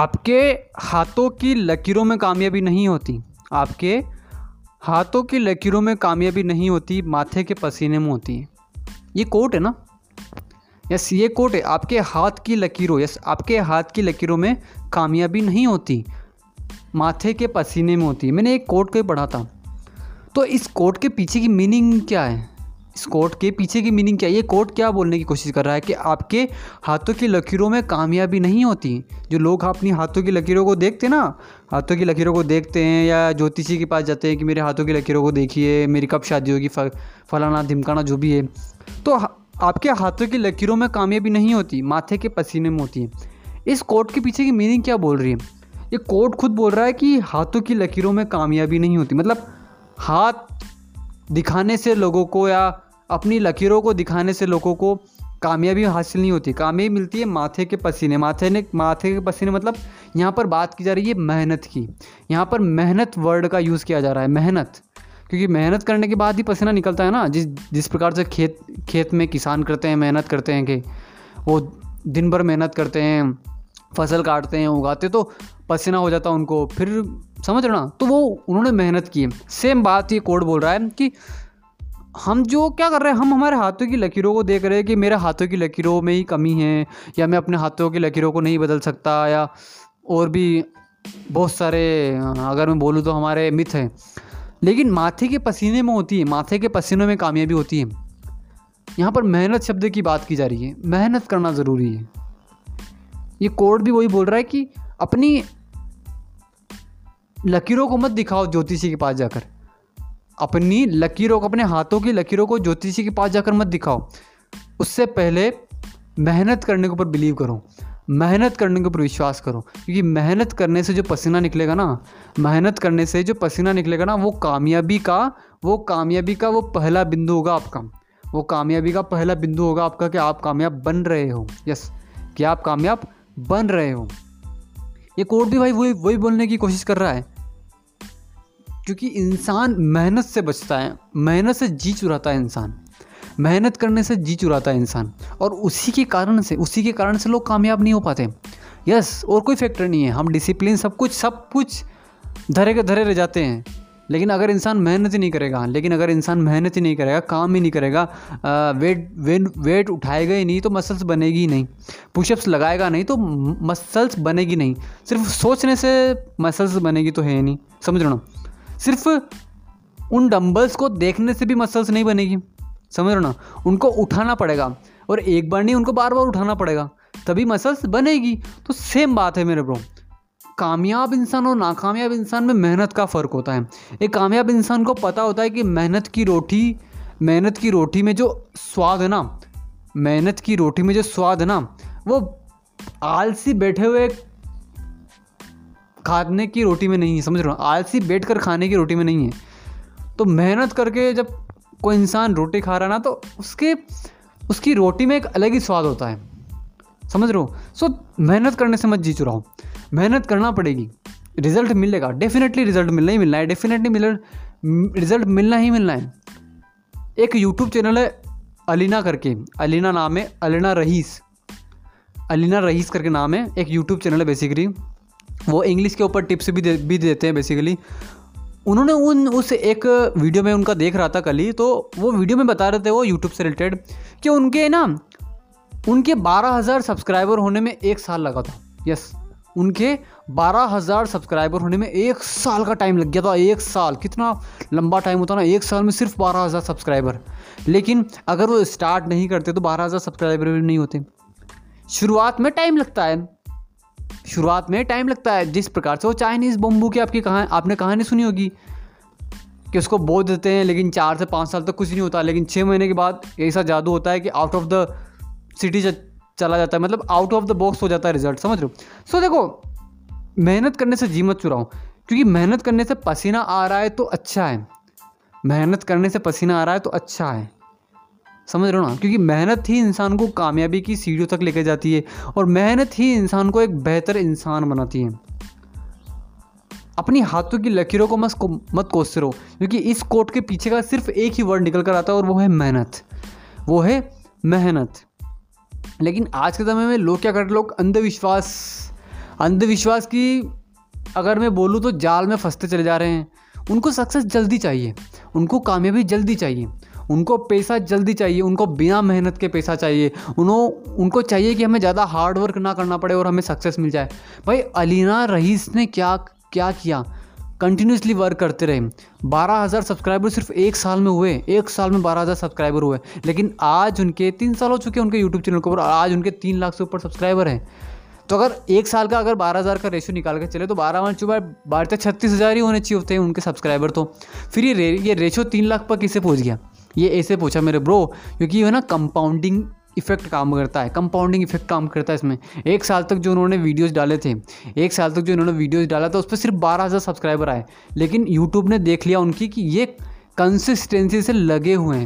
आपके हाथों की लकीरों में कामयाबी नहीं होती, आपके हाथों की लकीरों में कामयाबी नहीं होती, माथे के पसीने में होती है। ये कोट है ना, यस ये कोट है। आपके हाथ की लकीरों, यस आपके हाथ की लकीरों में कामयाबी नहीं होती, माथे के पसीने में होती है। मैंने एक कोट को ही पढ़ा था। तो इस कोट के पीछे की मीनिंग क्या है? इस कोट के पीछे की मीनिंग क्या है? ये कोट क्या बोलने की कोशिश कर रहा है कि आपके हाथों की लकीरों में कामयाबी नहीं होती। जो लोग अपनी हाथों की लकीरों को देखते ना, हाथों की लकीरों को देखते हैं या ज्योतिषी के पास जाते हैं कि मेरे हाथों की लकीरों को देखिए, मेरी कब शादी होगी, फलाना ढिमकाना जो भी है। तो आपके हाथों की लकीरों में कामयाबी नहीं होती, माथे के पसीने में होती है। इस कोट के पीछे की मीनिंग क्या बोल रही है? ये कोट खुद बोल रहा है कि हाथों की लकीरों में कामयाबी नहीं होती, मतलब हाथ दिखाने से लोगों को या अपनी लकीरों को दिखाने से लोगों को कामयाबी हासिल नहीं होती। कामयाबी मिलती है माथे के पसीने, माथे के पसीने मतलब यहाँ पर बात की जा रही है मेहनत की। यहाँ पर मेहनत वर्ड का यूज़ किया जा रहा है, मेहनत, क्योंकि मेहनत करने के बाद ही पसीना निकलता है ना। जिस प्रकार से खेत में किसान करते हैं, मेहनत करते हैं कि वो दिन भर मेहनत करते हैं, फसल काटते हैं, उगाते, तो पसीना हो जाता है उनको, फिर समझ रहे ना, तो वो उन्होंने मेहनत की है। सेम बात ये कोड बोल रहा है कि हम जो क्या कर रहे हैं, हम हमारे हाथों की लकीरों को देख रहे हैं कि मेरे हाथों की लकीरों में ही कमी है, या मैं अपने हाथों की लकीरों को नहीं बदल सकता, या और भी बहुत सारे अगर मैं बोलूँ तो हमारे मिथ हैं। लेकिन माथे के पसीने में होती है, माथे के पसीनों में कामयाबी होती है। यहाँ पर मेहनत शब्द की बात की जा रही है, मेहनत करना ज़रूरी है। ये कोड भी वही बोल रहा है कि अपनी लकीरों को मत दिखाओ ज्योतिषी के पास जाकर, अपनी लकीरों को, अपने हाथों की लकीरों को ज्योतिषी के पास जाकर मत दिखाओ। उससे पहले मेहनत करने के ऊपर बिलीव करो, मेहनत करने के ऊपर विश्वास करो, क्योंकि मेहनत करने से जो पसीना निकलेगा ना, मेहनत करने से जो पसीना निकलेगा ना, वो कामयाबी का पहला बिंदु होगा आपका, वो कामयाबी का पहला बिंदु होगा आपका कि आप कामयाब बन रहे हो। यस, कि आप कामयाब बन रहे हो। ये कोड भी भाई वही बोलने की कोशिश कर रहा है, क्योंकि इंसान मेहनत से बचता है, मेहनत से जी चुराता है इंसान, मेहनत करने से जी चुराता है इंसान, और उसी के कारण से लोग कामयाब नहीं हो पाते। यस, और कोई फैक्टर नहीं है। हम डिसिप्लिन सब कुछ धरे के धरे रह जाते हैं, लेकिन अगर इंसान मेहनत ही नहीं करेगा, काम ही नहीं करेगा, वेट उठाएगा ही नहीं तो मसल्स बनेगी ही नहीं, पुशअप्स लगाएगा नहीं तो मसल्स बनेगी नहीं, सिर्फ सोचने से मसल्स बनेगी तो है नहीं, समझ रहे ना। सिर्फ उन डंबल्स को देखने से भी मसल्स नहीं बनेगी, समझ रहे ना। उनको उठाना पड़ेगा, और एक बार नहीं, उनको बार बार उठाना पड़ेगा, तभी मसल्स बनेगी। तो सेम बात है मेरे ब्रो, कामयाब इंसान और नाकामयाब इंसान में मेहनत का फ़र्क होता है। एक कामयाब इंसान को पता होता है कि मेहनत की रोटी में जो स्वाद है ना, वो आलसी बैठे हुए खाने की रोटी में नहीं है, समझ रहे हो, आलसी बैठकर खाने की रोटी में नहीं है। तो मेहनत करके जब कोई इंसान रोटी खा रहा है ना, तो उसकी रोटी में एक अलग ही स्वाद होता है, समझ रहे हो। सो मेहनत करने से मत जी चुराओ, मेहनत करना पड़ेगी, रिजल्ट मिलेगा, डेफिनेटली रिजल्ट मिलना ही मिलना है, एक यूट्यूब चैनल है अलीना करके, अलीना नाम है, अलीना रईस करके नाम है, एक यूट्यूब चैनल है बेसिकली। वो इंग्लिश के ऊपर टिप्स भी देते हैं बेसिकली। उन्होंने उस एक वीडियो में उनका देख रहा था कल ही, तो वो वीडियो में बता रहे थे वो यूट्यूब से रिलेटेड कि उनके 12,000 सब्सक्राइबर होने में 1 साल लगा था। यस, उनके 12,000 सब्सक्राइबर होने में 1 साल का टाइम लग गया था। 1 साल कितना लंबा टाइम होता ना, 1 साल में सिर्फ 12,000 सब्सक्राइबर। लेकिन अगर वो स्टार्ट नहीं करते तो 12,000 सब्सक्राइबर भी नहीं होते। शुरुआत में टाइम लगता है। जिस प्रकार से वो चाइनीज़ बम्बू की आपने कहानी सुनी होगी कि उसको बो देते हैं, लेकिन 4 से 5 साल तक कुछ नहीं होता, लेकिन 6 महीने के बाद ऐसा जादू होता है कि आउट ऑफ द सिटी चला जाता है, मतलब आउट ऑफ द बॉक्स हो जाता है रिजल्ट, समझ लो। सो देखो, मेहनत करने से जी मत चुराओ, क्योंकि मेहनत करने से पसीना आ रहा है तो अच्छा है, समझ रहे हो ना, क्योंकि मेहनत ही इंसान को कामयाबी की सीढ़ियों तक लेके जाती है, और मेहनत ही इंसान को एक बेहतर इंसान बनाती है। अपनी हाथों की लकीरों को मत कोसते रहो, क्योंकि इस कोट के पीछे का सिर्फ एक ही वर्ड निकल कर आता है, और वो है मेहनत। लेकिन आज के समय में लोग क्या करते हैं, लोग अंधविश्वास अंधविश्वास की अगर मैं बोलूँ तो जाल में फंसते चले जा रहे हैं। उनको सक्सेस जल्दी चाहिए, उनको कामयाबी जल्दी चाहिए, उनको पैसा जल्दी चाहिए, उनको बिना मेहनत के पैसा चाहिए, उनको चाहिए कि हमें ज़्यादा हार्ड वर्क ना करना पड़े और हमें सक्सेस मिल जाए। भाई अलीना रईस ने क्या किया, कंटिन्यूसली वर्क करते रहे। 12,000 सब्सक्राइबर सिर्फ एक साल में हुए, एक साल में 12,000 सब्सक्राइबर हुए, लेकिन आज उनके 3 साल हो चुके हैं उनके यूट्यूब चैनल के ऊपर, आज उनके 3 लाख से ऊपर सब्सक्राइबर हैं। तो अगर एक साल का अगर 12,000 का रेशो निकाल के चले तो 36,000 ही होने चाहिए होते हैं उनके सब्सक्राइबर। तो फिर ये रेशो 3 लाख पर किसे पहुँच गया? ये ऐसे पूछा मेरे ब्रो, क्योंकि ये ना कंपाउंडिंग इफेक्ट काम करता है, कंपाउंडिंग इफेक्ट काम करता है इसमें। एक साल तक जो उन्होंने वीडियोस डाले थे, एक साल तक जो उन्होंने वीडियोस डाला था उस पर सिर्फ 12,000 सब्सक्राइबर आए, लेकिन यूट्यूब ने देख लिया उनकी कि ये कंसिस्टेंसी से लगे हुए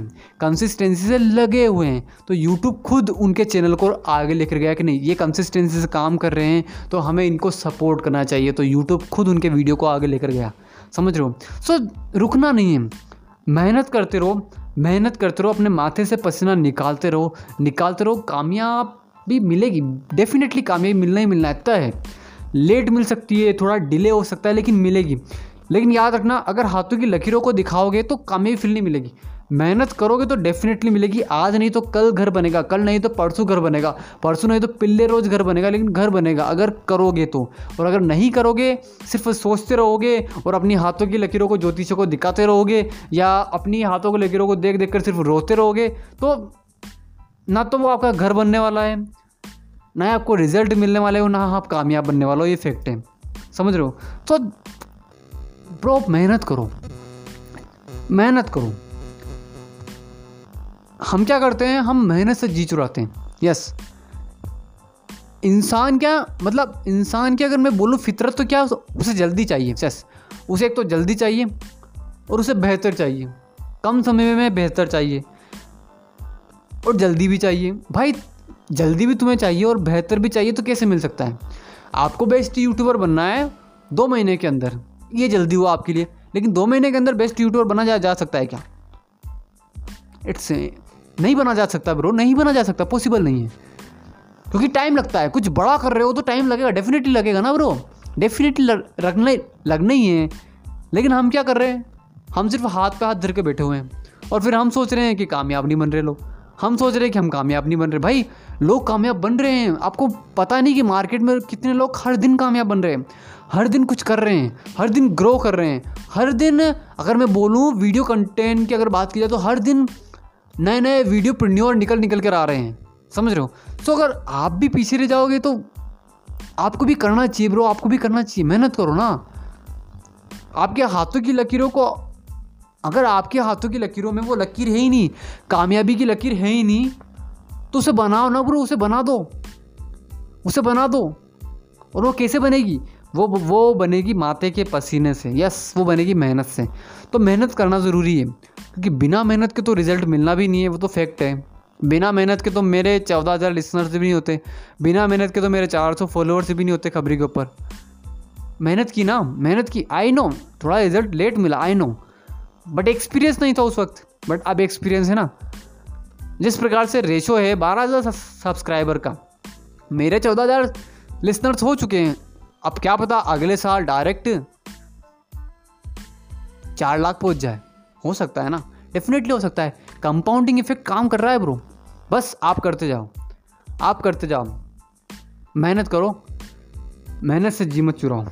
हैं। तो यूट्यूब खुद उनके चैनल को आगे लेकर गया कि नहीं, ये कंसिस्टेंसी से काम कर रहे हैं तो हमें इनको सपोर्ट करना चाहिए। तो यूट्यूब खुद उनके वीडियो को आगे लेकर गया, समझ रहे हो? सो रुकना नहीं है, मेहनत करते रहो, अपने माथे से पसीना निकालते रहो। कामयाबी मिलेगी, डेफिनेटली कामयाबी मिलना ही मिलना है, तय है। लेट मिल सकती है, थोड़ा डिले हो सकता है, लेकिन मिलेगी। लेकिन याद रखना, अगर हाथों की लकीरों को दिखाओगे तो कामयाबी फील नहीं मिलेगी, मेहनत करोगे तो डेफिनेटली मिलेगी। आज नहीं तो कल घर बनेगा, कल नहीं तो परसों घर बनेगा, परसों नहीं तो पिल्ले रोज घर बनेगा, लेकिन घर बनेगा अगर करोगे तो। और अगर नहीं करोगे, सिर्फ सोचते रहोगे और अपनी हाथों की लकीरों को ज्योतिषों को दिखाते रहोगे या अपनी हाथों की लकीरों को देख देख कर सिर्फ रोते रहोगे, तो ना तो वो आपका घर बनने वाला है, ना आपको रिजल्ट मिलने वाले हो, ना आप कामयाब बनने वाले हो। ये फैक्ट है, समझ रहे हो? तो ब्रो मेहनत करो। हम क्या करते हैं, हम मेहनत से जी चुराते हैं। यस, इंसान क्या अगर मैं बोलूँ फितरत, तो क्या उसे जल्दी चाहिए। यस, उसे एक तो जल्दी चाहिए और उसे बेहतर चाहिए, कम समय में बेहतर चाहिए और जल्दी भी चाहिए। भाई जल्दी भी तुम्हें चाहिए और बेहतर भी चाहिए, तो कैसे मिल सकता है? आपको बेस्ट यूट्यूबर बनना है 2 महीने के अंदर, ये जल्दी हुआ आपके लिए, लेकिन 2 महीने के अंदर बेस्ट यूट्यूबर बना जा सकता है क्या? इट्स नहीं बना जा सकता ब्रो, नहीं बना जा सकता, पॉसिबल नहीं है, क्योंकि टाइम लगता है। कुछ बड़ा कर रहे हो तो टाइम लगेगा, डेफिनेटली लगेगा ना ब्रो, डेफिनेटली लगना ही है। लेकिन हम क्या कर रहे हैं, हम सिर्फ हाथ पे हाथ धर के बैठे हुए हैं और फिर हम सोच रहे हैं कि कामयाब नहीं बन रहे लोग, हम सोच रहे हैं कि हम कामयाब नहीं बन रहे। भाई लोग कामयाब बन रहे हैं, आपको पता नहीं कि मार्केट में कितने लोग हर दिन कामयाब बन रहे हैं, हर दिन कुछ कर रहे हैं, हर दिन ग्रो कर रहे हैं, हर दिन अगर मैं बोलूँ वीडियो कंटेंट की अगर बात की जाए तो हर दिन नए वीडियो प्रिन्योर निकल कर आ रहे हैं, समझ रहे हो? तो अगर आप भी पीछे रह जाओगे तो आपको भी करना चाहिए ब्रो, आपको भी करना चाहिए, मेहनत करो ना। आपके हाथों की लकीरों को, अगर आपके हाथों की लकीरों में वो लकीर है ही नहीं, कामयाबी की लकीर है ही नहीं, तो उसे बनाओ ना ब्रो, उसे बना दो। और वो कैसे बनेगी? वो बनेगी माथे के पसीने से। यस, वो बनेगी मेहनत से। तो मेहनत करना ज़रूरी है, क्योंकि बिना मेहनत के तो रिज़ल्ट मिलना भी नहीं है, वो तो फैक्ट है। बिना मेहनत के तो मेरे 14,000 लिसनर्स भी नहीं होते, बिना मेहनत के तो मेरे 400 फॉलोअर्स भी नहीं होते खबरी के ऊपर। मेहनत की। आई नो थोड़ा रिज़ल्ट लेट मिला, आई नो, बट एक्सपीरियंस नहीं था उस वक्त, बट अब एक्सपीरियंस है ना। जिस प्रकार से रेशो है 12,000 सब्सक्राइबर का, मेरे 14,000 लिसनर्स हो चुके हैं। अब क्या पता अगले साल डायरेक्ट 4 लाख पहुँच जाए, हो सकता है ना, डेफिनेटली हो सकता है। कंपाउंडिंग इफेक्ट काम कर रहा है ब्रो, बस आप करते जाओ, मेहनत करो, मेहनत से जी मत चुराओ,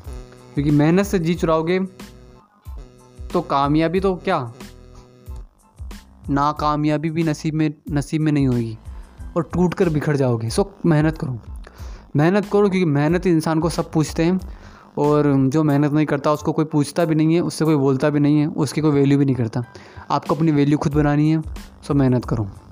क्योंकि मेहनत से जी चुराओगे तो कामयाबी तो क्या, नाकामयाबी भी नसीब में नहीं होगी और टूट कर बिखर जाओगे। सो मेहनत करो, क्योंकि मेहनत इंसान को सब पूछते हैं, और जो मेहनत नहीं करता उसको कोई पूछता भी नहीं है, उससे कोई बोलता भी नहीं है, उसकी कोई वैल्यू भी नहीं करता। आपको अपनी वैल्यू खुद बनानी है, सो मेहनत करो।